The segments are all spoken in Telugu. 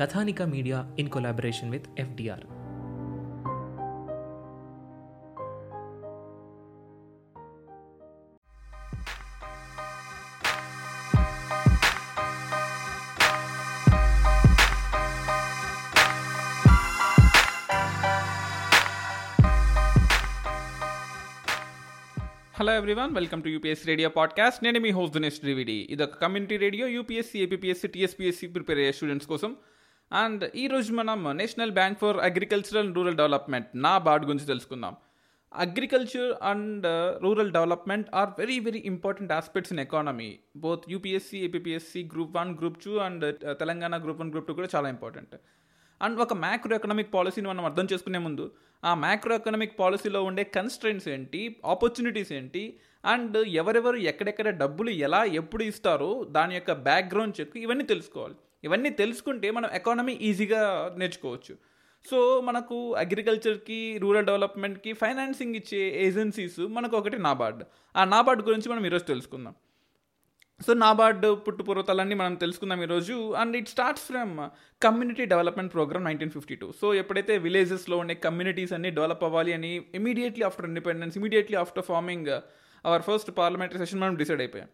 Kathanika media in collaboration with FDR. Hello everyone, welcome to UPSC radio podcast. నేను మీ హోస్ట్ దినేష్ ట్రివేడి. ఇది ఒక community radio UPSC, APPSC, TSPSC prepare అయ్యే స్టూడెంట్స్ కోసం. అండ్ ఈరోజు మనం national bank for agricultural and rural development NABARD గురించి తెలుసుకుందాం. Agriculture and rural development are very very important aspects in economy. Both UPSC, APPSC Group 1, Group 2 and Telangana Group 1, Group 2 కూడా చాలా ఇంపార్టెంట్. అండ్ ఒక మ్యాక్రో ఎకనామిక్ పాలసీని మనం అర్థం చేసుకునే ముందు ఆ మ్యాక్రో ఎకనామిక్ పాలసీలో ఉండే కన్స్ట్రెంట్స్ ఏంటి, ఆపర్చునిటీస్ ఏంటి, అండ్ ఎవరెవరు ఎక్కడెక్కడ డబ్బులు ఎలా ఎప్పుడు ఇస్తారో దాని యొక్క బ్యాక్గ్రౌండ్ చెక్, ఇవన్నీ తెలుసుకోవాలి. ఇవన్నీ తెలుసుకుంటే మనం ఎకానమీ ఈజీగా నేర్చుకోవచ్చు. సో మనకు అగ్రికల్చర్కి, రూరల్ డెవలప్మెంట్కి ఫైనాన్సింగ్ ఇచ్చే ఏజెన్సీస్ మనకు ఒకటి NABARD. ఆ NABARD గురించి మనం ఈరోజు తెలుసుకుందాం. సో NABARD పుట్టుపూర్వతాలన్నీ మనం తెలుసుకుందాం ఈరోజు. And it starts from community development programme 1952. So ఎప్పుడైతే విలేజెస్లో ఉండే కమ్యూనిటీస్ అన్నీ డెవలప్ అవ్వాలి అని immediately after independence, immediately after farming our first parliamentary session మనం డిసైడ్ అయిపోయాం.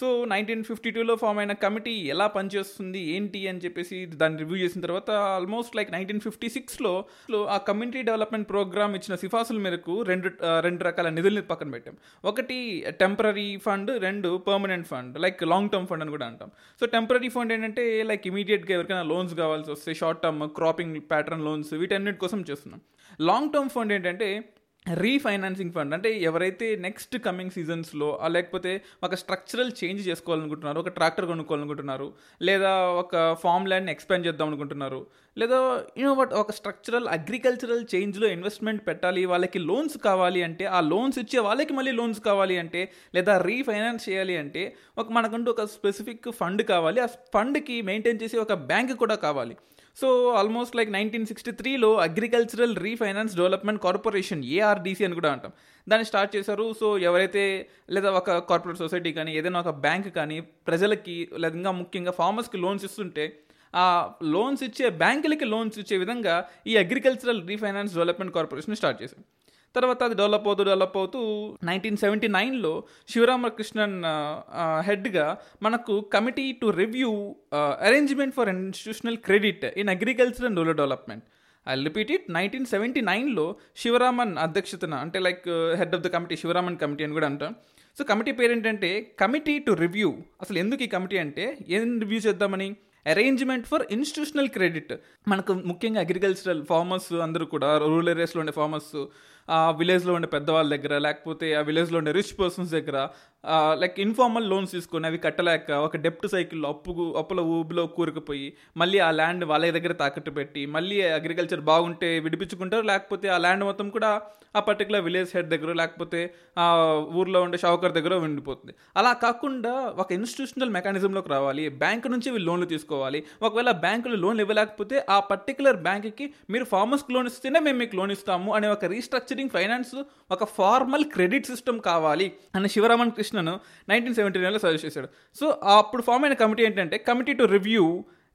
సో 1952లో ఫామ్ అయిన కమిటీ ఎలా పనిచేస్తుంది ఏంటి అని చెప్పేసి దాన్ని రివ్యూ చేసిన తర్వాత ఆల్మోస్ట్ లైక్ 1956లో ఆ కమ్యూనిటీ డెవలప్మెంట్ ప్రోగ్రామ్ ఇచ్చిన సిఫార్సుల మేరకు రెండు రకాల నిధుల్ని పక్కన పెట్టాం. ఒకటి టెంపరీ ఫండ్, రెండు permanent fund, like long term fund అని కూడా అంటాం. సో టెంపరీ ఫండ్ ఏంటంటే లైక్ ఇమీడియట్గా ఎవరికైనా లోన్స్ కావాల్సి వస్తే short term cropping pattern loans, వీటన్నిటి కోసం చేస్తున్నాం. లాంగ్ టర్మ్ ఫండ్ ఏంటంటే రీఫైనాన్సింగ్ ఫండ్, అంటే ఎవరైతే నెక్స్ట్ కమింగ్ సీజన్స్లో లేకపోతే ఒక స్ట్రక్చరల్ చేంజ్ చేసుకోవాలనుకుంటున్నారు, ఒక ట్రాక్టర్ కొనుక్కోవాలనుకుంటున్నారు, లేదా ఒక ఫామ్ ల్యాండ్ని ఎక్స్పాండ్ చేద్దాం అనుకుంటున్నారు, లేదా ఒక స్ట్రక్చరల్ అగ్రికల్చరల్ చేంజ్లో ఇన్వెస్ట్మెంట్ పెట్టాలి, వాళ్ళకి లోన్స్ కావాలి అంటే ఆ లోన్స్ ఇచ్చే వాళ్ళకి మళ్ళీ లోన్స్ కావాలి అంటే, లేదా రీఫైనాన్స్ చేయాలి అంటే మనకంటూ ఒక స్పెసిఫిక్ ఫండ్ కావాలి, ఆ ఫండ్కి మెయింటైన్ చేసి ఒక బ్యాంక్ కూడా కావాలి. సో ఆల్మోస్ట్ లైక్ 1963లో agricultural refinance development corporation, ARDC అని కూడా అంటాం, దాన్ని స్టార్ట్ చేశారు. సో ఎవరైతే లేదా ఒక కార్పొరేట్ సొసైటీ కానీ ఏదైనా ఒక బ్యాంక్ కానీ ప్రజలకి లేదా ఇంకా ముఖ్యంగా ఫార్మర్స్కి లోన్స్ ఇస్తుంటే ఆ లోన్స్ ఇచ్చే బ్యాంకులకి లోన్స్ ఇచ్చే విధంగా ఈ agricultural refinance development corporation start చేశారు. తర్వాత అది డెవలప్ అవుతూ 1979లో శివరామకృష్ణన్ హెడ్గా మనకు committee to review arrangement for institutional credit in agriculture and rural development. I repeat it, 1979లో శివరామన్ అధ్యక్షతన, అంటే like head of the committee Sivaraman committee అని కూడా అంటాం. సో కమిటీ పేరు ఏంటంటే కమిటీ టు రివ్యూ. అసలు ఎందుకు ఈ కమిటీ అంటే ఏం రివ్యూ చేద్దామని? Arrangement for institutional credit. మనకు ముఖ్యంగా అగ్రికల్చరల్ ఫార్మర్స్ అందరూ కూడా, రూరల్ ఏరియాస్లో ఉండే ఫార్మర్స్, ఆ విలేజ్లో ఉండే పెద్దవాళ్ళ దగ్గర లేకపోతే ఆ విలేజ్లో ఉండే రిచ్ పర్సన్స్ దగ్గర లైక్ ఇన్ఫార్మల్ లోన్స్ తీసుకొని అవి కట్టలేక ఒక డెప్ట్ సైకిల్లో అప్పుల ఊబిలో కూరుకుపోయి మళ్ళీ ఆ ల్యాండ్ వాళ్ళ దగ్గర తాకట్టు పెట్టి మళ్ళీ అగ్రికల్చర్ బాగుంటే విడిపించుకుంటారు, లేకపోతే ఆ ల్యాండ్ మొత్తం కూడా ఆ పర్టికులర్ విలేజ్ హెడ్ దగ్గర లేకపోతే ఆ ఊర్లో ఉండే షావుకర్ దగ్గర ఉండిపోతుంది. అలా కాకుండా ఒక ఇన్స్టిట్యూషనల్ మెకానిజంలోకి రావాలి, బ్యాంక్ నుంచి వీళ్ళు లోన్లు తీసుకోవాలి. ఒకవేళ బ్యాంకులు లోన్లు ఇవ్వలేకపోతే ఆ పర్టికులర్ బ్యాంక్కి మీరు ఫార్మర్స్కి లోన్ ఇస్తేనే మేము మీకు లోన్ ఇస్తాము అనే ఒక రీస్ట్రక్చరింగ్ ఫైనాన్స్, ఒక ఫార్మల్ క్రెడిట్ సిస్టమ్ కావాలి అని శివరామన్ కృష్ణను 1979లో సజెస్ట్ చేశాడు. సో అప్పుడు ఫామ్ అయిన కమిటీ ఏంటంటే committee to review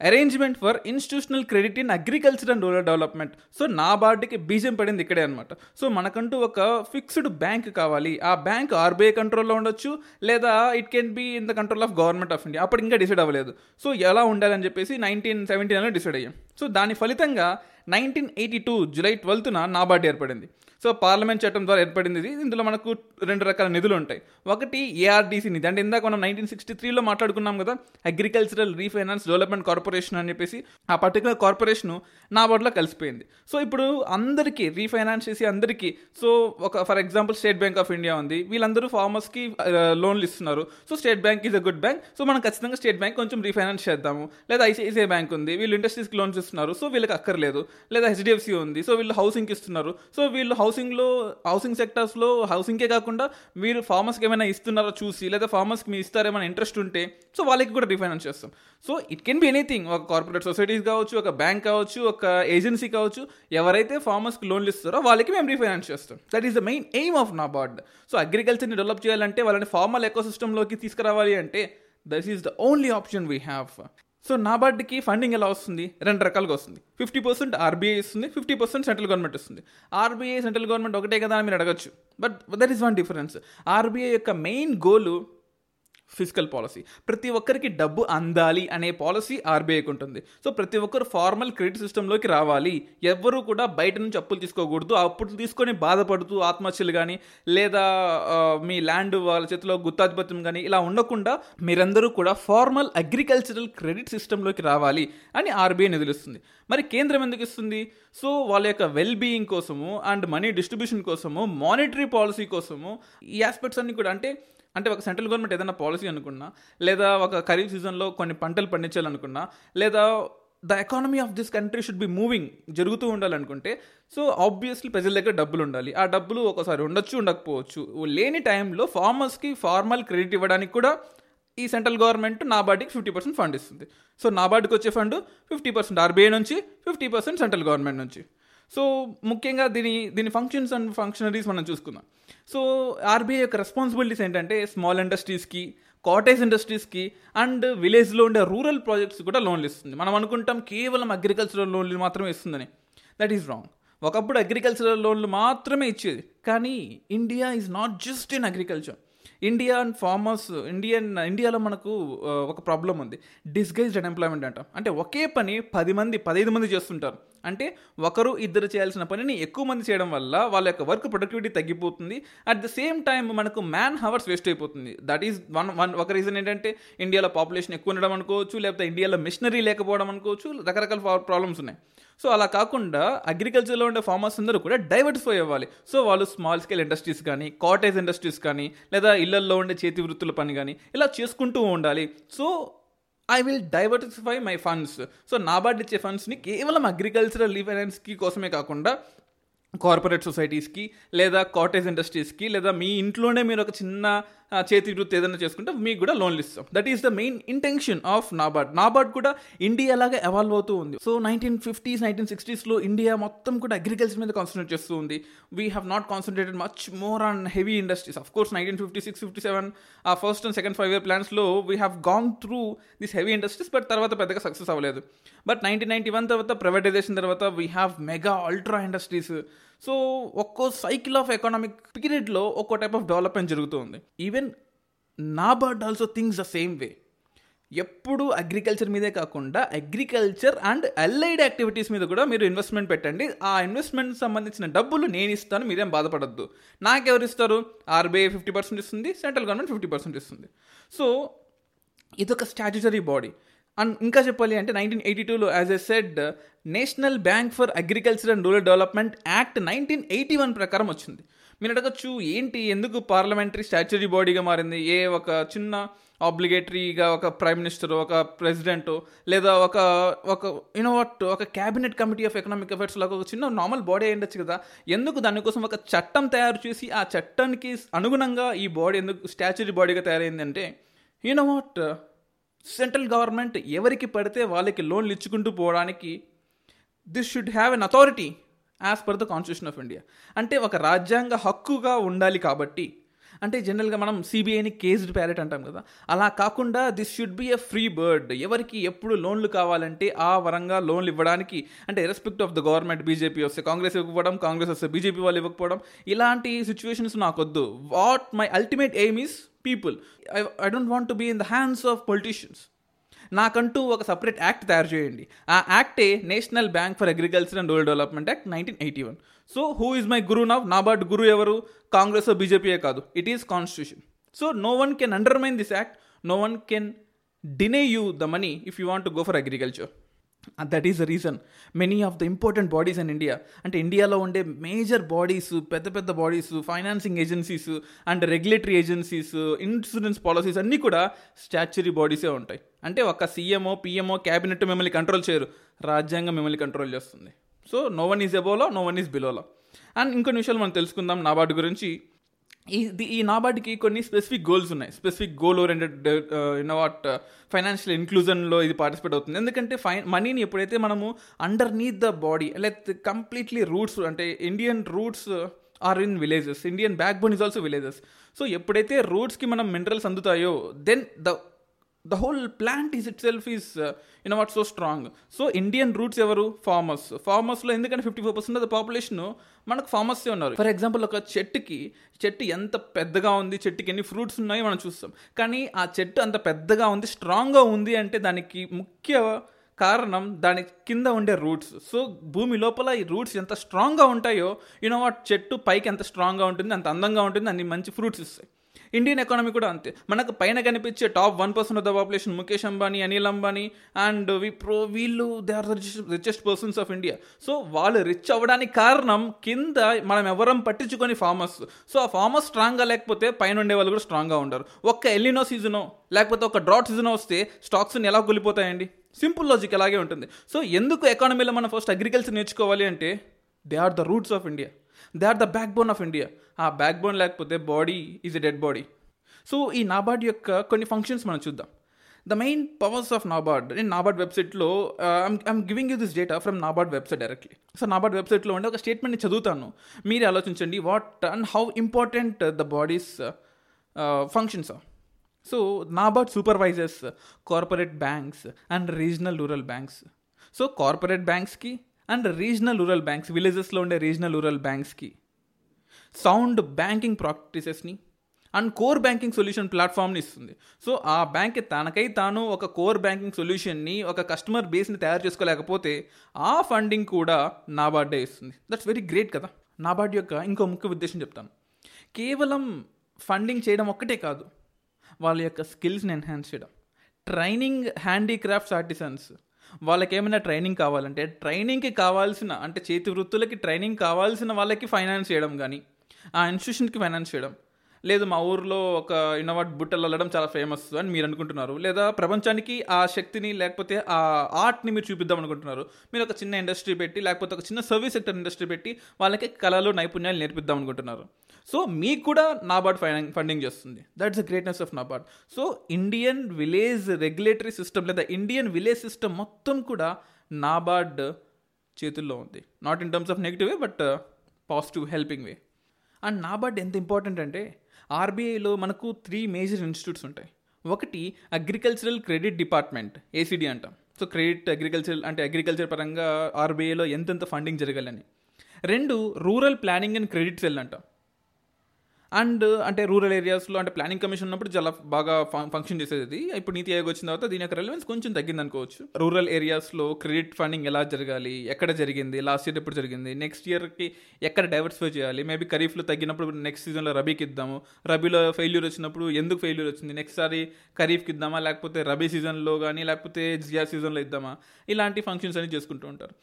arrangement for institutional credit in agriculture and rural development. So NABARDకి బీజం పడింది ఇక్కడే అనమాట. సో మనకంటూ ఒక ఫిక్స్డ్ బ్యాంక్ కావాలి. ఆ బ్యాంక్ RBI కంట్రోల్లో ఉండొచ్చు, లేదా it can be in the control of government of India. అప్పుడు ఇంకా డిసైడ్ అవ్వలేదు. సో ఎలా ఉండాలని చెప్పేసి 1979లో డిసైడ్ అయ్యాం. సో దాని ఫలితంగా 1982 జూలై 12న నాబార్డ్ ఏర్పడింది. సో పార్లమెంట్ చట్టం ద్వారా ఏర్పడింది ఇది. ఇందులో మనకు రెండు రకాల నిధులు ఉంటాయి. ఒకటి ఏఆర్డీసీ నిధి, అంటే ఇందాక మనం 1963లో మాట్లాడుకున్నాం కదా అగ్రికల్చరల్ రీఫైనాన్స్ డెవలప్మెంట్ కార్పొరేషన్ అని చెప్పేసి, ఆ పర్టికులర్ కార్పొరేషన్ నాబార్డ్లో కలిసిపోయింది. సో ఇప్పుడు అందరికీ రీఫైనాన్స్ చేసి అందరికీ, సో ఒక for example State Bank of India ఉంది, వీళ్ళందరూ ఫార్మర్స్కి లోన్లు ఇస్తున్నారు. So State Bank is a good bank, so మనం ఖచ్చితంగా స్టేట్ బ్యాంక్ కొంచెం రీఫైనాన్స్ చేద్దాము. లేదా ఐసిఐసిఐ బ్యాంక్ ఉంది, వీళ్ళు ఇండస్ట్రీస్కి లోన్స్ ఇస్తున్నారు, సో వీళ్ళకి అక్కర్లేదు. లేదా హెచ్డిఎఫ్సి ఉంది, సో వీళ్ళు హౌసింగ్కి ఇస్తున్నారు. సో వీళ్ళు హౌసింగ్ సెక్టార్స్లో హౌసింగ్కే కాకుండా మీరు ఫార్మర్స్కి ఏమైనా ఇస్తున్నారో చూసి, లేదా ఫార్మర్స్కి మీరు ఇస్తారేమైనా ఇంట్రెస్ట్ ఉంటే, సో వాళ్ళకి కూడా రీఫైనాన్స్ చేస్తాం. So it can be anything, ఒక కార్పొరేట్ సొసైటీస్ కావచ్చు, ఒక బ్యాంక్ కావచ్చు, ఒక ఏజెన్సీ కావచ్చు, ఎవరైతే ఫార్మర్స్కి లోన్లు ఇస్తారో వాళ్ళకి మేము రీఫైనాన్స్ చేస్తాం. That is the main aim of NABARD. So అగ్రికల్చర్ని డెవలప్ చేయాలంటే, వాళ్ళని ఫార్మల్ ఎకోసిస్టంలోకి తీసుకురావాలి అంటే that is the only option we have. So నాబార్డ్కి ఫండింగ్ ఎలా వస్తుంది? రెండు రకాలుగా వస్తుంది. 50% ఆర్బీఐ ఇస్తుంది, 50% సెంట్రల్ గవర్నమెంట్ ఇస్తుంది. ఆర్బీఐ సెంట్రల్ గవర్నమెంట్ ఒకటే కదా అని మీరు అడగచ్చు, but that is one difference. RBI యొక్క మెయిన్ గోలు ఫిజికల్ పాలసీ, ప్రతి ఒక్కరికి డబ్బు అందాలి అనే పాలసీ ఆర్బీఐకి ఉంటుంది. సో ప్రతి ఒక్కరు ఫార్మల్ క్రెడిట్ సిస్టంలోకి రావాలి, ఎవరు కూడా బయట నుంచి అప్పులు తీసుకోకూడదు. అప్పులు తీసుకొని బాధపడుతూ ఆత్మహత్యలు కానీ, లేదా మీ ల్యాండ్ వాళ్ళ చేతిలో గుత్తాధిపత్యం కానీ ఇలా ఉండకుండా మీరందరూ కూడా ఫార్మల్ అగ్రికల్చరల్ క్రెడిట్ సిస్టంలోకి రావాలి అని ఆర్బీఐ నిధులు ఇస్తుంది. మరి కేంద్రం ఎందుకు ఇస్తుంది? సో వాళ్ళ యొక్క వెల్ బీయింగ్ కోసము అండ్ మనీ డిస్ట్రిబ్యూషన్ కోసము, మానిటరీ పాలసీ కోసము, ఈ ఆస్పెక్ట్స్ అన్నీ కూడా. అంటే ఒక సెంట్రల్ గవర్నమెంట్ ఏదైనా పాలసీ అనుకున్నా, లేదా ఒక ఖరీఫ్ సీజన్లో కొన్ని పంటలు పండించాలనుకున్నా, లేదా the economy of this country should be moving, జరుగుతూ ఉండాలనుకుంటే, సో ఆబ్వియస్లీ ప్రజల దగ్గర డబ్బులు ఉండాలి. ఆ డబ్బులు ఒకసారి ఉండొచ్చు, ఉండకపోవచ్చు. లేని టైంలో ఫార్మర్స్కి ఫార్మల్ క్రెడిట్ ఇవ్వడానికి కూడా ఈ సెంట్రల్ గవర్నమెంట్ నాబార్డ్కి 50% ఫండ్ ఇస్తుంది. సో నాబార్డ్కి వచ్చే ఫండ్ 50% ఆర్బీఐ నుంచి, 50% సెంట్రల్ గవర్నమెంట్ నుంచి. సో ముఖ్యంగా దీని ఫంక్షన్స్ అండ్ ఫంక్షనరీస్ మనం చూసుకుందాం. సో ఆర్బీఐ యొక్క రెస్పాన్సిబిలిటీస్ ఏంటంటే, స్మాల్ ఇండస్ట్రీస్కి, కాటేజ్ ఇండస్ట్రీస్కి అండ్ విలేజ్లో ఉండే రూరల్ ప్రాజెక్ట్స్ కూడా లోన్లు ఇస్తుంది. మనం అనుకుంటాం కేవలం అగ్రికల్చరల్ లోన్లు మాత్రమే ఇస్తుందని, దట్ ఈస్ రాంగ్. ఒకప్పుడు అగ్రికల్చరల్ లోన్లు మాత్రమే ఇచ్చేది, కానీ India is not just in agriculture. India and farmers, ఇండియాలో మనకు ఒక ప్రాబ్లం ఉంది, డిస్గైజ్డ్ అన్ఎంప్లాయ్మెంట్ అంటాం. అంటే ఒకే పని 10 మంది 15 మంది చేస్తుంటారు. అంటే ఒకరు ఇద్దరు చేయాల్సిన పనిని ఎక్కువ మంది చేయడం వల్ల వాళ్ళ యొక్క వర్క్ ప్రొడక్టివిటీ తగ్గిపోతుంది. అట్ ద సేమ్ టైం మనకు మ్యాన్ హవర్స్ వేస్ట్ అయిపోతుంది. దట్ ఈస్ ఒక రీజన్ ఏంటంటే ఇండియాలో పాపులేషన్ ఎక్కువ ఉండడం అనుకోవచ్చు, లేకపోతే ఇండియాలో మిషనరీ లేకపోవడం అనుకోవచ్చు, రకరకాల ప్రాబ్లమ్స్ ఉన్నాయి. సో అలా కాకుండా అగ్రికల్చర్లో ఉండే ఫార్మర్స్ అందరూ కూడా డైవర్సిఫై అవ్వాలి. సో వాళ్ళు స్మాల్ స్కేల్ ఇండస్ట్రీస్ కానీ, కాటేజ్ ఇండస్ట్రీస్ కానీ, లేదా ఇళ్లల్లో ఉండే చేతి వృత్తుల పని కానీ ఇలా చేసుకుంటూ ఉండాలి. So I will diversify my funds. So NABARD ఇచ్చే ఫండ్స్ని కేవలం అగ్రికల్చరల్ రీఫైనాన్స్కి కోసమే కాకుండా కార్పొరేట్ సొసైటీస్కి, లేదా కాటేజ్ ఇండస్ట్రీస్కి, లేదా మీ ఇంట్లోనే మీరు ఒక చిన్న చేతి వృత్తి ఏదైనా చేసుకుంటే మీకు కూడా లోన్లు ఇస్తాం. That is the main intention of NABARD. NABARD కూడా ఇండియా లాగా ఎవాల్వ్ అవుతూ ఉంది. సో 1950s, 1960s ఇండియా మొత్తం కూడా అగ్రికల్చర్ మీద కాన్సన్ట్రేట్ చేస్తూ ఉంది. We have not concentrated much more on heavy industries. Of 1956, 57 ఆ ఫస్ట్ అండ్ సెకండ్ 5 year ప్లాన్స్లో we have gone through this heavy industries, but తర్వాత పెద్దగా సక్సెస్ అవ్వలేదు. బట్ 1991 తర్వాత ప్రైవేటైజేషన్ తర్వాత we have mega ultra industries. So ఒక్కో సైకిల్ ఆఫ్ ఎకనామిక్ పీరియడ్లో ఒక్కో టైప్ ఆఫ్ డెవలప్మెంట్ జరుగుతూ ఉంది. Even NABARD also thinks the same way. ఎప్పుడు అగ్రికల్చర్ మీదే కాకుండా అగ్రికల్చర్ అండ్ అలైడ్ యాక్టివిటీస్ మీద కూడా మీరు ఇన్వెస్ట్మెంట్ పెట్టండి. ఆ ఇన్వెస్ట్మెంట్ సంబంధించిన డబ్బులు నేను ఇస్తాను, మీరేం బాధపడద్దు. నాకెవరు ఇస్తారు? ఆర్బీఐ 50% ఇస్తుంది, సెంట్రల్ గవర్నమెంట్ 50% ఇస్తుంది. సో ఇదొక స్టాట్యుటరీ బాడీ. అండ్ ఇంకా చెప్పాలి అంటే 1982 as a said national bank for agriculture and rural development Act 1981 ప్రకారం వచ్చింది. మీరు అడగచ్చు ఏంటి, ఎందుకు పార్లమెంటరీ స్టాచ్యుటరీ బాడీగా మారింది? ఏ ఒక చిన్న ఆబ్లిగేటరీగా ఒక ప్రైమ్ మినిస్టర్, ఒక ప్రెసిడెంట్, లేదా ఒక యూనో వాట్ ఒక cabinet committee of economic affairs లాగా ఒక చిన్న నార్మల్ బాడీ అయ్యుండొచ్చు కదా. ఎందుకు దానికోసం ఒక చట్టం తయారు చేసి ఆ చట్టానికి అనుగుణంగా ఈ బాడీ ఎందుకు స్టాచ్యుటరీ బాడీగా తయారైందంటే, యూనో వాట్, సెంట్రల్ గవర్నమెంట్ ఎవరికి పడితే వాళ్ళకి లోన్లు ఇచ్చుకుంటూ పోవడానికి this should have an authority as per the constitution of India. అంటే ఒక రాజ్యాంగ హక్కుగా ఉండాలి కాబట్టి. అంటే జనరల్గా మనం సిబిఐని కేజ్డ్ ప్యారెట్ అంటాం కదా, అలా కాకుండా this should be a free bird. ఎవరికి ఎప్పుడు లోన్లు కావాలంటే ఆ వరంగా లోన్లు ఇవ్వడానికి, అంటే respect of the government, BJP వస్తే కాంగ్రెస్ ఇవ్వకపోవడం, కాంగ్రెస్ వస్తే బీజేపీ వాళ్ళు ఇవ్వకపోవడం, ఇలాంటి సిచ్యువేషన్స్ నాకొద్దు. What my ultimate aim is people. I don't want to be in the hands of politicians. నాకంటూ ఒక సపరేట్ యాక్ట్ తయారు చేయండి. ఆ యాక్టే national bank for agriculture and rural development Act 1981. So who is my guru now? NABARD గురు ఎవరు? కాంగ్రెస్ ఆర్ బీజేపీయే కాదు, it is constitution. So no one can undermine this act, no one can deny you the money if you want to go for agriculture. And that is the reason many of the important bodies in India, అంటే ఇండియాలో ఉండే మేజర్ బాడీస్, పెద్ద పెద్ద bodies, financing agencies and regulatory agencies, insurance policies అన్నీ కూడా స్టాచ్యురీ బాడీసే ఉంటాయి. అంటే ఒక సీఎంఓ, పిఎంఓ, క్యాబినెట్ మిమ్మల్ని కంట్రోల్ చేయరు, రాజ్యాంగం మిమ్మల్ని కంట్రోల్ చేస్తుంది. So no one is అబోలో, no one is బిలోలో. And ఇంకొన్ని విషయాలు మనం తెలుసుకుందాం నాబార్డ్ గురించి. ఈ నాబార్డ్కి కొన్ని స్పెసిఫిక్ గోల్స్ ఉన్నాయి. Specific goal oriented you know what financial ఇన్క్లూజన్లో ఇది పార్టిసిపేట్ అవుతుంది. ఎందుకంటే మనీని ఎప్పుడైతే మనము underneath the body, like completely roots, అంటే Indian roots are in villages, Indian backbone is also villages. So ఎప్పుడైతే రూట్స్కి మనం మినరల్స్ అందుతాయో, then the whole plant is itself is so strong. So Indian roots evaru? farmers lo, endukante 54% of the population manaku farmers e unnaru. For example, oka chettu enta peddaga undi, chettu ki enni fruits unnayo manam chustam, kani aa chettu anta peddaga undi, strong ga undi ante daniki mukhya కారణం దాని కింద ఉండే రూట్స్. సో భూమి లోపల ఈ రూట్స్ ఎంత స్ట్రాంగ్గా ఉంటాయో, చెట్టు పైకి ఎంత స్ట్రాంగ్గా ఉంటుంది, అంత అందంగా ఉంటుంది, అన్ని మంచి ఫ్రూట్స్ ఇస్తాయి. ఇండియన్ ఎకానమీ కూడా అంతే. మనకు పైన కనిపించే top 1% of the population, Mukesh Ambani, Anil Ambani and వీళ్ళు, they are the richest persons of India. So వాళ్ళు రిచ్ అవ్వడానికి కారణం కింద మనం ఎవరం పట్టించుకొని ఫార్మర్స్. సో ఆ ఫార్మర్స్ స్ట్రాంగ్గా లేకపోతే పైన ఉండే వాళ్ళు కూడా స్ట్రాంగ్గా ఉండరు. ఒక్క ఎల్లినో సీజనో లేకపోతే ఒక డ్రాట్ సీజనో వస్తే స్టాక్స్ని ఎలా కూలిపోతాయండి? సింపుల్ లాజిక్ అలాగే ఉంటుంది. సో ఎందుకు ఎకానమీలో మనం ఫస్ట్ అగ్రికల్చర్ నేర్చుకోవాలి అంటే, they are the roots of India, they are the backbone of India. ఆ బ్యాక్ బోన్ లేకపోతే body is a dead body. So ఈ నాబార్డ్ యొక్క కొన్ని ఫంక్షన్స్ మనం చూద్దాం. The main powers of NABARD. నేను నాబార్డ్ వెబ్సైట్లో I'm giving you this data from NABARD website directly. So NABARD వెబ్సైట్లో ఉండే ఒక స్టేట్మెంట్ని చదువుతాను, మీరు ఆలోచించండి what and how important the bodies functions are. So NABARD supervisors corporate banks and regional rural banks. So corporate బ్యాంక్స్కి అండ్ రీజనల్ రూరల్ బ్యాంక్స్, విలేజెస్లో ఉండే రీజనల్ రూరల్ బ్యాంక్స్కి సౌండ్ బ్యాంకింగ్ ప్రాక్టీసెస్ని అండ్ కోర్ బ్యాంకింగ్ సొల్యూషన్ ప్లాట్ఫామ్ని ఇస్తుంది. సో ఆ బ్యాంక్ తనకై తాను ఒక కోర్ బ్యాంకింగ్ సొల్యూషన్ని, ఒక కస్టమర్ బేస్ని తయారు చేసుకోలేకపోతే ఆ ఫండింగ్ కూడా నాబార్డే ఇస్తుంది. దట్స్ వెరీ గ్రేట్ కదా. నాబార్డ్ యొక్క ఇంకో ముఖ్య ఉద్దేశం చెప్తాను. కేవలం ఫండింగ్ చేయడం ఒక్కటే కాదు, వాళ్ళ యొక్క స్కిల్స్ని ఎన్హాన్స్ చేయడం. ట్రైనింగ్ హ్యాండీక్రాఫ్ట్స్ ఆర్టిసన్స్, వాళ్ళకి ఏమైనా ట్రైనింగ్ కావాలంటే ట్రైనింగ్కి కావాల్సిన, అంటే చేతి వృత్తులకి ట్రైనింగ్ కావాల్సిన వాళ్ళకి ఫైనాన్స్ చేయడం, కానీ ఆ ఇన్స్టిట్యూషన్కి ఫైనాన్స్ చేయడం. లేదు మా ఊర్లో ఒక ఇన్నోవాట్ బుట్టలు అల్లడం చాలా ఫేమస్ అని మీరు అనుకుంటున్నారు, లేదా ప్రపంచానికి ఆ శక్తిని లేకపోతే ఆ ఆర్ట్ని మీరు చూపిద్దాం అనుకుంటున్నారు. మీరు ఒక చిన్న ఇండస్ట్రీ పెట్టి, లేకపోతే ఒక చిన్న సర్వీస్ సెక్టర్ ఇండస్ట్రీ పెట్టి వాళ్ళకి కళలు, నైపుణ్యాలు నేర్పిద్దాం అనుకుంటున్నారు. సో మీకు కూడా నాబార్డ్ ఫండింగ్ చేస్తుంది. That's the greatness of NABARD. So Indian village regulatory system, లేదా ఇండియన్ విలేజ్ సిస్టమ్ మొత్తం కూడా నాబార్డ్ చేతుల్లో ఉంది. Not in terms of negative way, but positive helping way. And NABARD ఎంత ఇంపార్టెంట్ అంటే, ఆర్బీఐలో మనకు 3 మేజర్ ఇన్స్టిట్యూట్స్ ఉంటాయి. ఒకటి అగ్రికల్చరల్ క్రెడిట్ డిపార్ట్మెంట్, ఏసీడీ అంటాం. సో క్రెడిట్ అగ్రికల్చర్ అంటే అగ్రికల్చర్ పరంగా ఆర్బీఐలో ఎంతెంత ఫండింగ్ జరగాలని. 2 rural planning and credit cell అంటాం. అండ్ అంటే రూరల్ ఏరియాస్లో అంటే ప్లానింగ్ కమిషన్ ఉన్నప్పుడు చాలా బాగా ఫంక్షన్ చేసేది. ఇప్పుడు నీతి ఆయోగ్ వచ్చిన తర్వాత దీని యొక్క రెలవెన్స్ కొంచెం తగ్గింది అనుకోవచ్చు. రూరల్ ఏరియాస్లో క్రెడిట్ ఫండింగ్ ఎలా జరగాలి, ఎక్కడ జరిగింది, లాస్ట్ ఇయర్ ఎప్పుడు జరిగింది, నెక్స్ట్ ఇయర్కి ఎక్కడ డైవర్సిఫై చేయాలి, మేబీ ఖరీఫ్లో తగ్గినప్పుడు నెక్స్ట్ సీజన్లో రబీకి ఇద్దాము, రబీలో ఫెయిల్యూర్ వచ్చినప్పుడు ఎందుకు ఫెయిల్యూర్ వచ్చింది, నెక్స్ట్ సారి ఖరీఫ్కి ఇద్దామా, లేకపోతే రబీ సీజన్లో కానీ లేకపోతే జియా సీజన్లో ఇద్దామా, ఇలాంటి ఫంక్షన్స్ అన్ని చేసుకుంటూ ఉంటారు.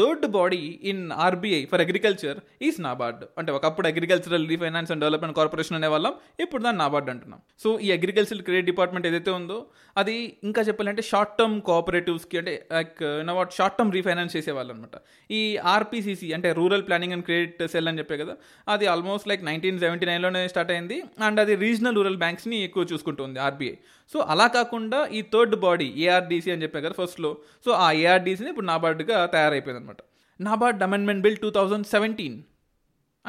3rd body in RBI for agriculture is NABARD. అంటే ఒకప్పుడు agricultural refinance and development corporation అనేవాళ్ళం, ఇప్పుడు దాన్ని నాబార్డ్ అంటున్నాం. సో ఈ అగ్రికల్చరల్ క్రెడిట్ డిపార్ట్మెంట్ ఏదైతే ఉందో, అది ఇంకా చెప్పాలంటే షార్ట్ టర్మ్ కోఆపరేటివ్స్కి, అంటే like you know what short term refinance చేసేవాళ్ళు అనమాట. ఈ ఆర్పీసీసీ అంటే rural planning and credit cell అని చెప్పే కదా, అది ఆల్మోస్ట్ లైక్ 1979లోనే స్టార్ట్ అయింది. అండ్ అది రీజనల్ రూరల్ బ్యాంక్స్ని ఎక్కువ చూసుకుంటుంది ఆర్బీఐ. సో అలా కాకుండా ఈ 3rd బాడీ ఏఆర్డీసీ అని చెప్పే కదా ఫస్ట్లో, సో ఆ ఏఆర్డీసీని ఇప్పుడు నాబార్డ్గా తయారైపోయింది అనమాట. నాబార్డ్ అమెండ్మెంట్ బిల్ 2017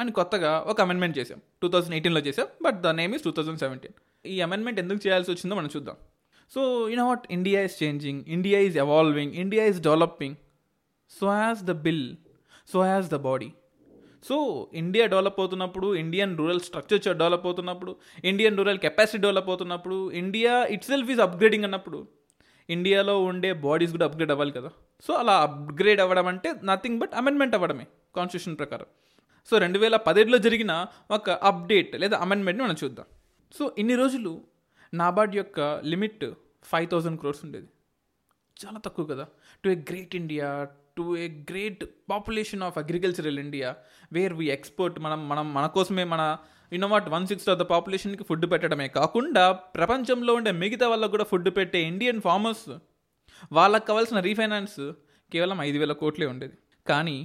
అని కొత్తగా ఒక అమెండ్మెంట్ చేసాం. 2018లో చేసాం, బట్ ద నేమ్ ఈస్ 2017. ఈ అమెండ్మెంట్ ఎందుకు చేయాల్సి వచ్చిందో మనం చూద్దాం. So you know what, India is changing, India is evolving, India is developing, so has the bill, so has the body. So India develop అవుతున్నప్పుడు, ఇండియన్ రూరల్ స్ట్రక్చర్ డెవలప్ అవుతున్నప్పుడు, ఇండియన్ రూరల్ కెపాసిటీ డెవలప్ అవుతున్నప్పుడు, ఇండియా ఇట్సెల్ఫ్ ఈజ్ అప్గ్రేడింగ్ అన్నప్పుడు, ఇండియాలో ఉండే బాడీస్ కూడా అప్గ్రేడ్ అవ్వాలి కదా. సో అలా అప్గ్రేడ్ అవ్వడం అంటే నథింగ్ బట్ అమెండ్మెంట్ అవ్వడమే కాన్స్టిట్యూషన్ ప్రకారం. సో 2017లో జరిగిన ఒక అప్డేట్ లేదా అమెండ్మెంట్ని మనం చూద్దాం. సో ఇన్ని రోజులు నాబార్డ్ యొక్క లిమిట్ 5,000 crores ఉండేది. చాలా తక్కువ కదా. To a great India, to a great population of agricultural India, where we export, మన కోసమే మన యూనోవాట్ 1/6 ఆఫ్ ద పాపులేషన్కి ఫుడ్ పెట్టడమే కాకుండా ప్రపంచంలో ఉండే మిగతా వాళ్ళకు కూడా ఫుడ్ పెట్టే ఇండియన్ ఫార్మర్స్ వాళ్ళకు కావాల్సిన రీఫైనాన్స్ కేవలం 5,000 crore ఉండేది. కానీ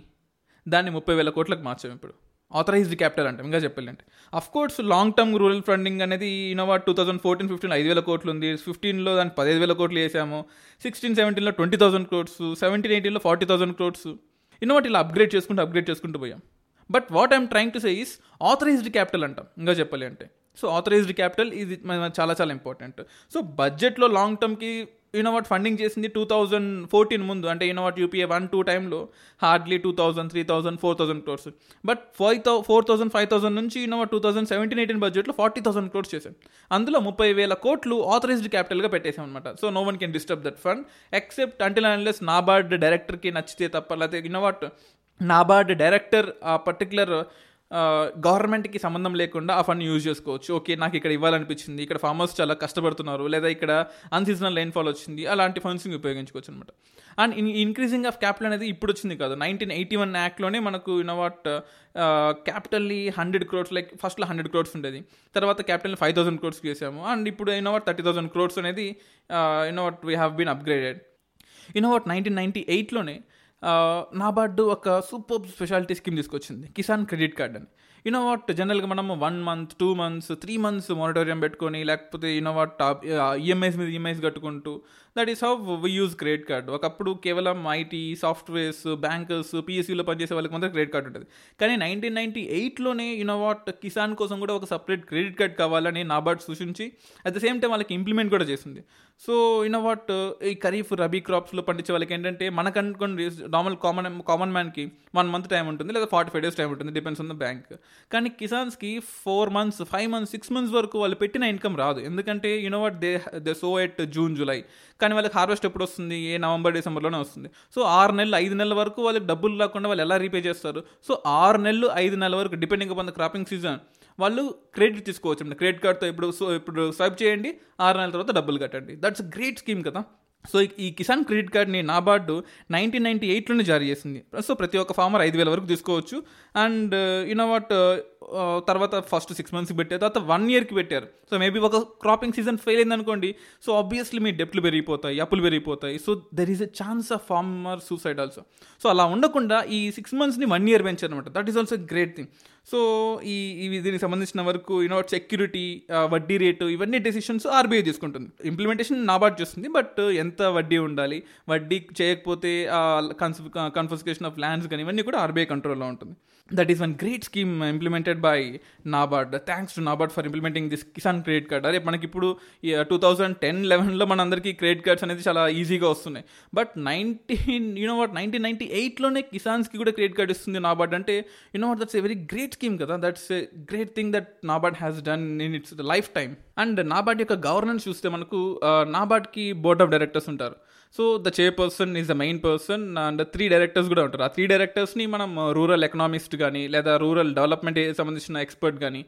దాన్ని 30,000 crore మార్చాం. ఇప్పుడు ఆథరైజ్డ్ క్యాపిటల్ అంటాం. ఇంకా చెప్పాలంటే of course long term rural funding అనేది యూనోవాట్ 2014-15 5,000 crore ఉంది, 15లో దాన్ని 15,000 crore వేసాము, 16-17 20,000 crores, 17-18 40,000 crores. యూనోవాట్ ఇలా అప్గ్రేడ్ చేసుకుంటూ పోయాం. But what I'm trying to say is authorised capital అంటాం. ఇంకా చెప్పాలి అంటే సో ఆథరైజ్డ్ క్యాపిటల్ ఇది చాలా ఇంపార్టెంట్. సో బడ్జెట్లో లాంగ్ టర్మ్కి యూనోవాట్ ఫండింగ్ చేసింది 2014 ముందు, అంటే యూనోవాట్ UPA 1-2 టైంలో హార్డ్లీ 2,000, 3,000, 4,000 crores. బట్ 4,000, 5,000 నుంచి యూనోవాట్ 2017-18 బడ్జెట్లో 40,000 crores చేసాం. అందులో 30,000 crore ఆథరైజ్డ్ క్యాపిటల్గా పెట్టేసాం అనమాట. So no one can disturb that fund except until and unless NABARD డైరెక్టర్కి నచ్చితే తప్ప, లేకపోతే యూనోవాట్ నాబార్డ్ డైరెక్టర్ ఆ పర్టికులర్ గవర్నమెంట్కి సంబంధం లేకుండా ఆ ఫండ్ యూజ్ చేసుకోవచ్చు. ఓకే, నాకు ఇక్కడ ఇవ్వాలనిపించింది, ఇక్కడ ఫార్మర్స్ చాలా కష్టపడుతున్నారు, లేదా ఇక్కడ అన్సీజనల్ రెయిన్ఫాల్ వచ్చింది, అలాంటి ఫండ్స్ని ఉపయోగించుకోవచ్చు అనమాట. అండ్ ఇంక్రీజింగ్ ఆఫ్ క్యాపిటల్ అనేది ఇప్పుడు వచ్చింది కాదు. 1981 యాక్ట్లోనే మనకు యూనోవాట్ క్యాపిటల్ని 100 crores, లైక్ ఫస్ట్లో 100 crores ఉండేది, తర్వాత క్యాపిటల్ని 5,000 crores చేసాము. అండ్ ఇప్పుడు యూనోవాట్ 30,000 crores అనేది you know what we have been upgraded. You know what 1998లోనే నాబార్డు ఒక సూపర్ స్పెషాలిటీ స్కీమ్ తీసుకొచ్చింది, కిసాన్ క్రెడిట్ కార్డ్ అని. యూనోవాట్ జనరల్గా మనము 1 month, 2 months, 3 months మానిటోరియం పెట్టుకొని, లేకపోతే యూనోవాట్ ఈఎంఐస్ మీద ఈఎంఐస్ కట్టుకుంటూ, that is how we use credit card. ఒకప్పుడు కేవలం ఐటీ, సాఫ్ట్వేర్స్, బ్యాంకర్స్, పిఎస్యూలో పనిచేసే వాళ్ళకి మాత్రం క్రెడిట్ కార్డు ఉంటుంది. కానీ 1998లోనే యూనోవాట్ కిసాన్ కోసం కూడా ఒక సపరేట్ క్రెడిట్ కార్డ్ కావాలని నాబార్డ్ సూచించి అట్ ద సేమ్ టైం వాళ్ళకి ఇంప్లిమెంట్ కూడా చేసింది. సో యూనోవాట్ ఈ ఖరీఫ్, రబీ క్రాప్స్లో పండించే వాళ్ళకి ఏంటంటే మనకనుకొని నార్మల్ కామన్ మ్యాన్కి 1 month టైం ఉంటుంది, లేదా 45 days టైం ఉంటుంది, డిపెండ్స్ ఆన్ ద బ్యాంక్. కానీ కిసాన్స్కి 4 months, 5 months, 6 months వరకు వాళ్ళు పెట్టిన ఇన్కమ్ రాదు. ఎందుకంటే you know what they so at June-July, కానీ వాళ్ళకి హార్వెస్ట్ ఎప్పుడు వస్తుంది? ఏ November-Decemberలోనే వస్తుంది. సో 6 నెలలు, 5 నెలల వరకు వాళ్ళకి డబ్బులు రాకుండా వాళ్ళు ఎలా రీపే చేస్తారు? సో 6 నెలలు, 5 నెలల వరకు depending upon the cropping season వాళ్ళు క్రెడిట్ తీసుకోవచ్చు అండి. క్రెడిట్ కార్డ్తో ఇప్పుడు స్వైప్ చేయండి, 6 నెలల తర్వాత డబ్బులు కట్టండి. దట్స్ గ్రేట్ స్కీమ్ కదా. సో ఈ కిసాన్ క్రెడిట్ కార్డ్ని నాబార్డు 1998లోనే జారీ చేసింది. సో ప్రతి ఒక్క ఫార్మర్ 5,000 వరకు తీసుకోవచ్చు. అండ్ యూనోవాట్ తర్వాత ఫస్ట్ 6 monthsకి పెట్టారు, తర్వాత 1 yearకి పెట్టారు. సో మేబీ ఒక క్రాపింగ్ సీజన్ ఫెయిల్ అయింది అనుకోండి, సో ఆబ్వియస్లీ మీ డెప్లు పెరిగిపోతాయి, అప్పులు పెరిగిపోతాయి. So there is a chance of farmer suicide also. So అలా ఉండకుండా ఈ 6 monthsని 1 year పెంచారు అనమాట. That is also great thing. So ఇవి దీనికి సంబంధించిన వరకు యూనోవాట్ సెక్యూరిటీ, వడ్డీ రేటు, ఇవన్నీ డెసిషన్స్ ఆర్బీఐ తీసుకుంటుంది. ఇంప్లిమెంటేషన్ నాబార్డ్ చేస్తుంది. బట్ ఎంత వడ్డీ ఉండాలి, వడ్డీ చేయకపోతే కన్ఫిస్కేషన్ ఆఫ్ ల్యాండ్స్ కానీ ఇవన్నీ కూడా ఆర్బీఐ కంట్రోల్లో ఉంటుంది. That is one great scheme implemented by NABARD. Thanks to NABARD for implementing this Kisan credit card. అదే మనకి ఇప్పుడు 2010-11లో మనందరికీ క్రెడిట్ కార్డ్స్ అనేది చాలా ఈజీగా వస్తున్నాయి. బట్ 1998లోనే కిసాన్స్కి కూడా క్రెడిట్ కార్డ్ ఇస్తుంది నాబార్డ్. అంటే you know what that's a very great scheme కదా. That's a great thing that NABARD has done in its life time. And NABARD యొక్క గవర్నెన్స్ చూస్తే మనకు నాబార్డ్కి బోర్డ్ ఆఫ్ డైరెక్టర్స్ ఉంటారు. So the chairperson is the main person and 3 directors కూడా ఉంటారు. ఆ 3 directors మనం రూరల్ ఎకనామిస్ట్ కానీ, లేదా రూరల్ డెవలప్మెంట్ సంబంధించిన ఎక్స్పర్ట్ కానీ,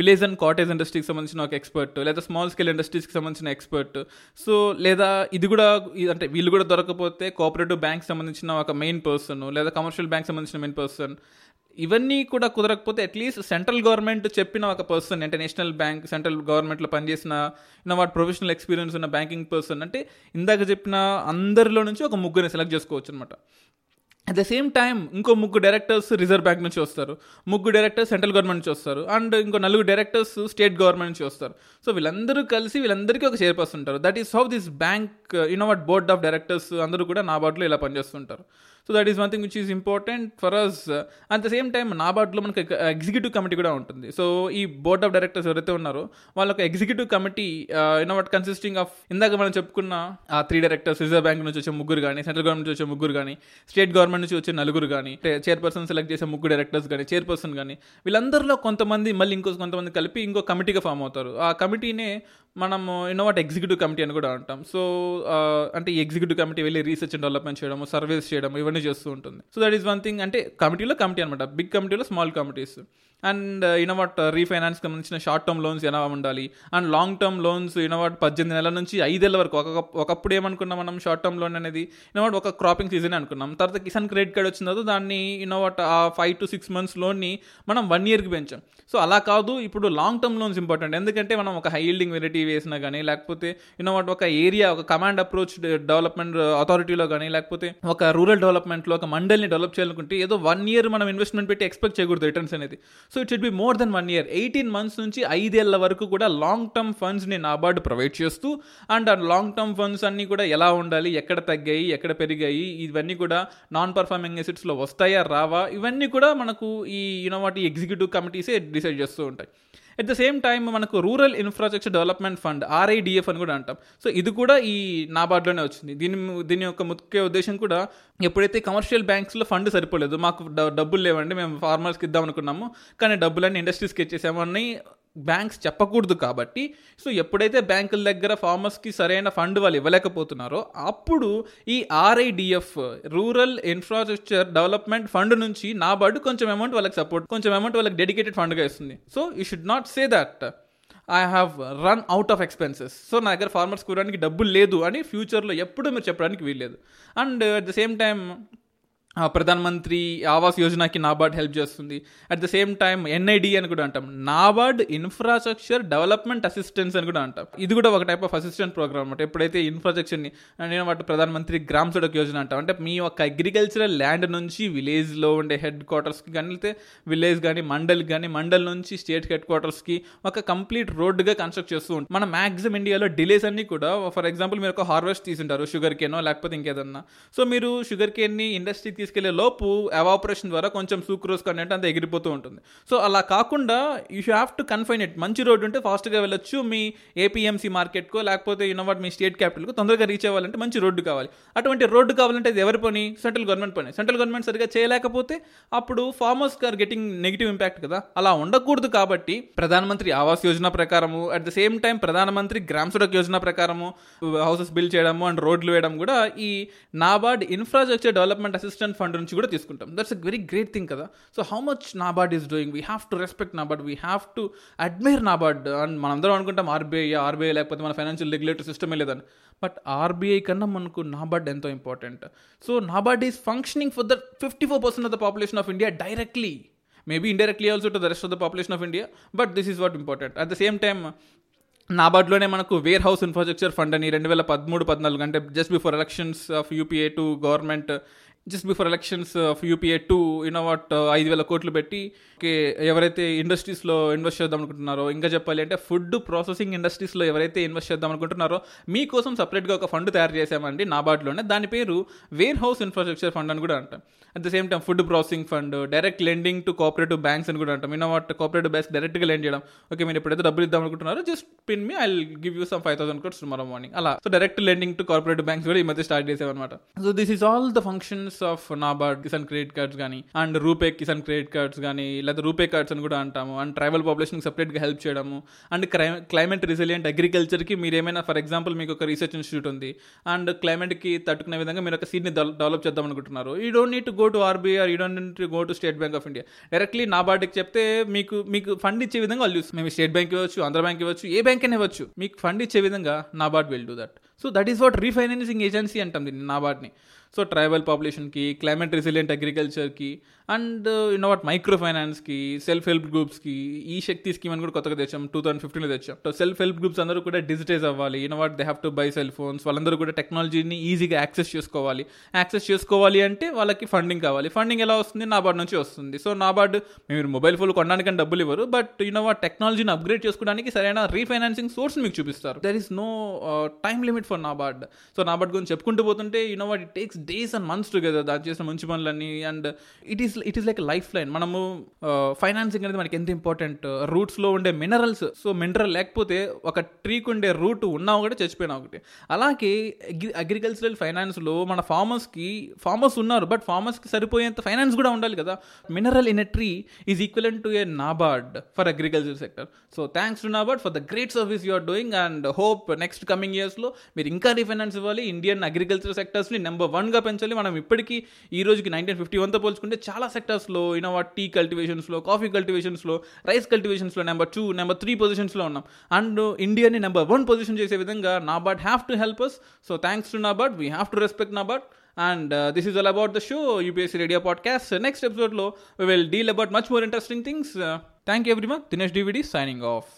విలేజ్ అండ్ కాటేజ్ ఇండస్ట్రీకి సంబంధించిన ఒక ఎక్స్పర్ట్, లేదా స్మాల్ స్కేల్ ఇండస్ట్రీస్కి సంబంధించిన ఎక్స్పర్ట్, సో లేదా ఇది కూడా అంటే వీళ్ళు కూడా దొరకకపోతే కోఆపరేటివ్ బ్యాంక్ సంబంధించిన ఒక మెయిన్ పర్సన్, లేదా కమర్షియల్ బ్యాంక్ సంబంధించిన మెయిన్ పర్సన్. ఇవన్నీ కూడా కుదరకపోతే అట్లీస్ట్ సెంట్రల్ గవర్నమెంట్ చెప్పిన ఒక పర్సన్, అంటే నేషనల్ బ్యాంక్, సెంట్రల్ గవర్నమెంట్లో పనిచేసిన వాటి ప్రొఫెషనల్ ఎక్స్పీరియన్స్ ఉన్న బ్యాంకింగ్ పర్సన్, అంటే ఇందాక చెప్పిన అందరిలో నుంచి ఒక ముగ్గురిని సెలెక్ట్ చేసుకోవచ్చు అనమాట. అట్ ద సేమ్ టైం ఇంకో 3 directors రిజర్వ్ బ్యాంక్ నుంచి వస్తారు, 3 directors సెంట్రల్ గవర్నమెంట్ నుంచి వస్తారు, అండ్ ఇంకో 4 directors స్టేట్ గవర్నమెంట్ నుంచి వస్తారు. సో వీళ్ళందరూ కలిసి వీళ్ళందరికీ ఒక చైర్పర్సన్ ఉంటారు. That is how this bank you know what board of directors అందరూ కూడా నాబార్డ్లో ఇలా పనిచేస్తుంటారు. So that is one thing which is important for us. At the same time నాబార్డ్లో మనకి ఎగ్జిక్యూటివ్ కమిటీ కూడా ఉంటుంది. సో ఈ బోర్డ్ ఆఫ్ డైరెక్టర్స్ ఎవరైతే ఉన్నారో వాళ్ళొక executive committee you know what consisting of ఇందాక మనం చెప్పుకున్న 3 directors, రిజర్వ్ బ్యాంక్ నుంచి వచ్చే 3 కానీ, సెంట్రల్ గవర్నమెంట్ నుంచి వచ్చే 3 కానీ, స్టేట్ గవర్నమెంట్ నుంచి వచ్చే 4 కానీ, చైర్పర్సన్ సెలెక్ట్ చేసే 3 directors కానీ, చైర్పర్సన్ కానీ, వీళ్ళందరిలో కొంతమంది మళ్ళీ ఇంకో కొంతమంది కలిపి ఇంకో కమిటీగా ఫామ్ అవుతారు. ఆ కమిటీనే మనము ఇన్నోవాట్ ఎగ్జిక్యూటివ్ కమిటీ అని కూడా అంటాం. సో అంటే ఈ ఎగ్జిక్యూటివ్ కమిటీ వెళ్ళి రీసెర్చ్ అండ్ డెవలప్మెంట్ చేయడం, సర్వేస్ చేయడం, ఇవన్నీ చేస్తూ ఉంటుంది. So that is one thing. అంటే కమిటీలో కమిటీ అనమాట, బిగ్ కమిటీలో స్మాల్ కమిటీస్. అండ్ ఇన్నోవాట్ రీఫైనాన్స్కి సంబంధించిన షార్ట్ టర్మ్ లోన్స్ ఎలా ఉండాలి and long term loans you know what 18 నెలల నుంచి 5 ఏళ్ల వరకు. ఒకప్పుడు ఏమనుకున్నాం మనం షార్ట్ టర్మ్ లోన్ అనేది ఇన్నోవాట్ ఒక క్రాపింగ్ సీజన్ అనుకున్నాం. తర్వాత కిసాన్ క్రెడిట్ కార్డ్ వచ్చిన తర్వాత దాన్ని ఇన్నోవాట్ ఆ 5 to 6 months లోన్ని మనం 1 yearకి పెంచాం. సో అలా కాదు, ఇప్పుడు లాంగ్ టర్మ్ లోన్స్ ఇంపార్టెంట్. ఎందుకంటే మనం ఒక హై హీల్డింగ్ వెరైటీ వేసినా కానీ, లేకపోతే ఇన్నోవాట్ ఒక ఏరియా ఒక కమాండ్ అప్రోచ్ డెవలప్మెంట్ అథారిటీలో కానీ, లేకపోతే ఒక రూరల్ డెవలప్మెంట్లో ఒక మండలిని డెవలప్ చేయాలనుకుంటే ఏదో 1 year మనం ఇన్వెస్ట్మెంట్ పెట్టి ఎక్స్పెక్ట్ చేయకూడదు రిటర్న్స్ అనేది. So it should be more than 1 year. 18 months నుంచి 5 ఏళ్ల వరకు కూడా లాంగ్ టర్మ్ ఫండ్స్ని నాబార్డ్ ప్రొవైడ్ చేస్తూ, అండ్ ఆ లాంగ్ టర్మ్ ఫండ్స్ అన్నీ కూడా ఎలా ఉండాలి, ఎక్కడ తగ్గాయి, ఎక్కడ పెరిగాయి, ఇవన్నీ కూడా నాన్ పర్ఫార్మింగ్ అసెట్స్లో వస్తాయా రావా, ఇవన్నీ కూడా మనకు ఈ యూనోవాటి ఎగ్జిక్యూటివ్ కమిటీసే డిసైడ్ చేస్తూ ఉంటాయి. అట్ ద సేమ్ టైం మనకు rural infrastructure development fund RIDF అని కూడా అంటాం. సో ఇది కూడా ఈ నాబార్డ్లోనే వచ్చింది. దీని యొక్క ముఖ్య ఉద్దేశం కూడా, ఎప్పుడైతే కమర్షియల్ బ్యాంక్స్లో ఫండ్ సరిపోలేదు, మాకు డబ్బులు లేవండి, మేము ఫార్మర్స్కి ఇద్దాం అనుకున్నాము కానీ డబ్బులన్నీ ఇండస్ట్రీస్కి ఇచ్చేసామని బ్యాంక్స్ చెప్పకూడదు కాబట్టి, సో ఎప్పుడైతే బ్యాంకుల దగ్గర ఫార్మర్స్కి సరైన ఫండ్ వాళ్ళు ఇవ్వలేకపోతున్నారో అప్పుడు ఈ RIDF rural infrastructure development fund నుంచి నాబార్డు కొంచెం అమౌంట్ వాళ్ళకి సపోర్ట్, కొంచెం అమౌంట్ వాళ్ళకి డెడికేటెడ్ ఫండ్గా ఇస్తుంది. So you should not say that I have run out of expenses, so నా దగ్గర ఫార్మర్స్ కూరడానికి డబ్బులు లేదు అని ఫ్యూచర్లో ఎప్పుడూ మీరు చెప్పడానికి వీల్లేదు. And at the same time Pradhan Mantri Awas యోజనాకి నాబార్డ్ హెల్ప్ చేస్తుంది. At the same time NID అని కూడా అంటాం, నాబార్డ్ ఇన్ఫ్రాస్ట్రక్చర్ డెవలప్మెంట్ అసిస్టెన్స్ అని కూడా అంటాం. ఇది కూడా ఒక టైప్ ఆఫ్ అసిస్టెంట్ ప్రోగ్రామ్ అనమాట. ఎప్పుడైతే ఇన్ఫ్రాస్ట్రక్చర్ని ప్రధాన్ మంత్రి గ్రామ్ సడక్ యోజన అంటాం, అంటే మీ యొక్క అగ్రికల్చరల్ ల్యాండ్ నుంచి విలేజ్లో ఉండే హెడ్ క్వార్టర్స్కి కానీ, లేకపోతే విలేజ్ కానీ మండల్కి కానీ, మండల్ నుంచి స్టేట్ హెడ్ క్వార్టర్స్కి ఒక కంప్లీట్ రోడ్డుగా కన్స్ట్రక్ట్ చేస్తూ ఉంటాం. మన మ్యాక్సిమం ఇండియాలో డిలేస్ అన్నీ కూడా, ఫర్ ఎగ్జాంపుల్ మీరు ఒక హార్వెస్ట్ తీసుంటారు షుగర్ కేనో లేకపోతే ఇంకేదన్నా, సో మీరు షుగర్ కేన్ని ఇండస్ట్రీకి తీసుకెళ్లే లోపు ఎవాపరేషన్ ద్వారా కొంచెం సూక్రోజ్ కంటెంట్ అంతా ఎగిరిపోతూ ఉంటుంది. సో అలా కాకుండా you have to confine it. మంచి రోడ్డు ఉంటే ఫాస్ట్గా వెళ్ళొచ్చు, మీ APMC మార్కెట్కో లేకపోతే యూనోవాట్ మీ స్టేట్ క్యాపిటల్కో తొందరగా రీచ్ అవ్వాలంటే మంచి రోడ్డు కావాలి. అటువంటి రోడ్డు కావాలంటే అది ఎవరి పని? సెంట్రల్ గవర్నమెంట్ పని. సెంట్రల్ గవర్నమెంట్ సరిగా చేయలేకపోతే అప్పుడు farmers are getting negative impact కదా, అలా ఉండకూడదు కాబట్టి ప్రధానమంత్రి ఆవాస్ యోజన ప్రకారము, అట్ ద సేమ్ టైం ప్రధానమంత్రి గ్రామ సడక్ యోజన ప్రకారము హౌసెస్ బిల్డ్ చేయడము అండ్ రోడ్లు వేయడం కూడా ఈ NABARD infrastructure development assistant fund నుంచి కూడా తీసుకుంటాం. That's a very great thing కదా. So how much NABARD is doing, we have to respect NABARD, we have to admire NABARD. And మనందరం అనుకుంటాం RBI లేకపోతే మన ఫైనాన్షియల్ రెగ్యులేటరీ సిస్టమే లేదని, బట్ RBI కన్నా మనకు నాబార్డ్ ఎంతో important. So NABARD is functioning for the 54% of the population of India directly, maybe indirectly also to the rest of the population of India, but this is what important. At the same time నాబార్డ్లోనే మనకు వేర్ హౌస్ ఇన్ఫ్రాస్ట్రక్చర్ ఫండ్ అని 2013-14, అంటే just before elections of UPA two government, just before elections of UPA 2 you know what 5,000 crore పెట్టి ఎవరైతే ఇండస్ట్రీస్లో ఇన్వెస్ట్ చేద్దాం అనుకుంటున్నారో, ఇంకా చెప్పాలి అంటే ఫుడ్ ప్రాసెసింగ్ ఇండస్ట్రీస్లో ఎవరైతే ఇన్వెస్ట్ చేద్దాం అనుకుంటున్నారో మీకోసం సపరేట్గా ఒక ఫండ్ తయారు చేసామండి నాబార్డ్లోనే, దాని పేరు వేర్ హౌస్ ఇన్ఫ్రాస్ట్రక్చర్ ఫండ్ అని కూడా అంటాం. At the same time food processing fund, direct lending to cooperative banks అని కూడా అంటాం. ఇన్నోవాట్ కోఆపరేటివ్ బ్యాంక్స్ డైరెక్ట్గా లెండ్ చేయడం, ఓకే మీరు ఎప్పుడైతే డబ్బులు ఇద్దాం అనుకుంటున్నారో just pin me, I give you some 5,000 crore tomorrow morning అలా. So direct lending to cooperative banks కూడా ఈ మధ్య స్టార్ట్ చేసామన్నమాట. So this is all the functions of NABARD. Kisan credit cards కానీ and RuPay Kisan credit cards కానీ, లేదా రూపే కార్డ్స్ అని కూడా అంటాము, అండ్ ట్రైబల్ పాపులేషన్కి సపరేట్గా హెల్ప్ చేయడము, అండ్ క్లైమేట్ రెసిలియంట్ అగ్రికల్చర్కి మీరు ఏమైనా, ఫర్ ఎగ్జాంపుల్ మీకు ఒక రీసెర్చ్ ఇన్స్టిట్యూట్ ఉంది అండ్ క్లైమేట్కి తట్టుకునే విధంగా మీరు ఒక సీడ్ని డెవలప్ చేద్దాం అనుకుంటున్నారు, you don't need to go to RBI or you don't need to go to State Bank of India, directly నాబార్డ్కి చెప్తే మీకు మీకు ఫండ్ ఇచ్చే విధంగా వాళ్ళు చూస్తాం. మేము స్టేట్ బ్యాంక్ ఇవ్వచ్చు, ఆంధ్ర బ్యాంక్ ఇవ్వచ్చు, ఏ బ్యాంక్ అయినా ఇవ్వచ్చు, మీకు ఫండ్ ఇచ్చే విధంగా NABARD will do that. So that is what refinancing agency అంటాం దీన్ని, నాబార్డ్ని. సో ట్రైబల్ పాపులేషన్కి, క్లైమేట్ రెసిలియంట్ అగ్రికల్చర్కి, అండ్ ఇన్నోవాట్ మైక్రో ఫైనాన్స్కి, సెల్ఫ్ హెల్ప్ గ్రూప్స్కి, ఈ శక్తి స్కీమ్ అని కూడా కొత్తగా తెచ్చాం, 2015 తెచ్చాం. సో సెల్ఫ్ హెల్ప్ గ్రూప్స్ అందరూ కూడా డిజిటైజ్ అవ్వాలి, ఇన్నోవాట్ they have to buy cell phones, వాళ్ళందరూ కూడా టెక్నాలజీని ఈజీగా యాక్సెస్ చేసుకోవాలి అంటే వాళ్ళకి ఫండింగ్ కావాలి. ఫండింగ్ ఎలా వస్తుంది? నాబార్డ్ నుంచి వస్తుంది. సో నాబార్డ్ మీరు మొబైల్ ఫోన్ కొనడానికని డబ్బులు ఇవ్వరు, బట్ ఇన్నోవాట్ టెక్నాలజీని అప్గ్రేడ్ చేసుకోవడానికి సరైన రీఫైనాన్సింగ్ సోర్స్ మీకు చూపిస్తారు. There is no time limit for NABARD. So NABARD గురించి చెప్పుకుంటూ పోతుంటే ఇన్నోవాట్ it takes days and months together దాని చేసిన మంచి పనులన్నీ. And it is like life line. మనము ఫైనాన్సింగ్ అనేది మనకి ఎంత ఇంపార్టెంట్, రూట్స్లో ఉండే మినరల్స్. సో మినరల్ లేకపోతే ఒక ట్రీకి ఉండే రూట్ ఉన్నా ఒకటి, చచ్చిపోయినా ఒకటి. అలాగే అగ్రికల్చరల్ ఫైనాన్స్లో మన ఫార్మర్స్కి, ఫార్మర్స్ ఉన్నారు బట్ ఫార్మర్స్కి సరిపోయేంత ఫైనాన్స్ కూడా ఉండాలి కదా. Mineral in a tree is equivalent to a NABARD for agriculture sector. So thanks to NABARD for the great service you are doing and hope next coming ఇయర్స్లో మీరు ఇంకా రీఫైనాన్స్ ఇవ్వాలి, ఇండియన్ అగ్రికల్చర్ సెక్టర్స్ని #1గా పెంచాలి. మనం ఇప్పటికీ ఈ రోజుకి 1951తో పోల్చుకుంటే చాలా సెక్టర్స్లో, టీ కల్టివేషన్స్లో, కాఫీ కల్టివేషన్స్లో, రైస్ కల్టివేషన్స్లో #2, #3 పొజిషన్స్లో ఉన్నాం. అండ్ ఇండియాని #1 పొజిషన్ చేసే విధంగా NABARD have to help us. So thanks to NABARD, we have to respect NABARD. And this is all about the show, UPSC Radio Podcast. Next episode, we will deal about much more interesting things. Thank you everyone. Dinesh Trivedi signing off.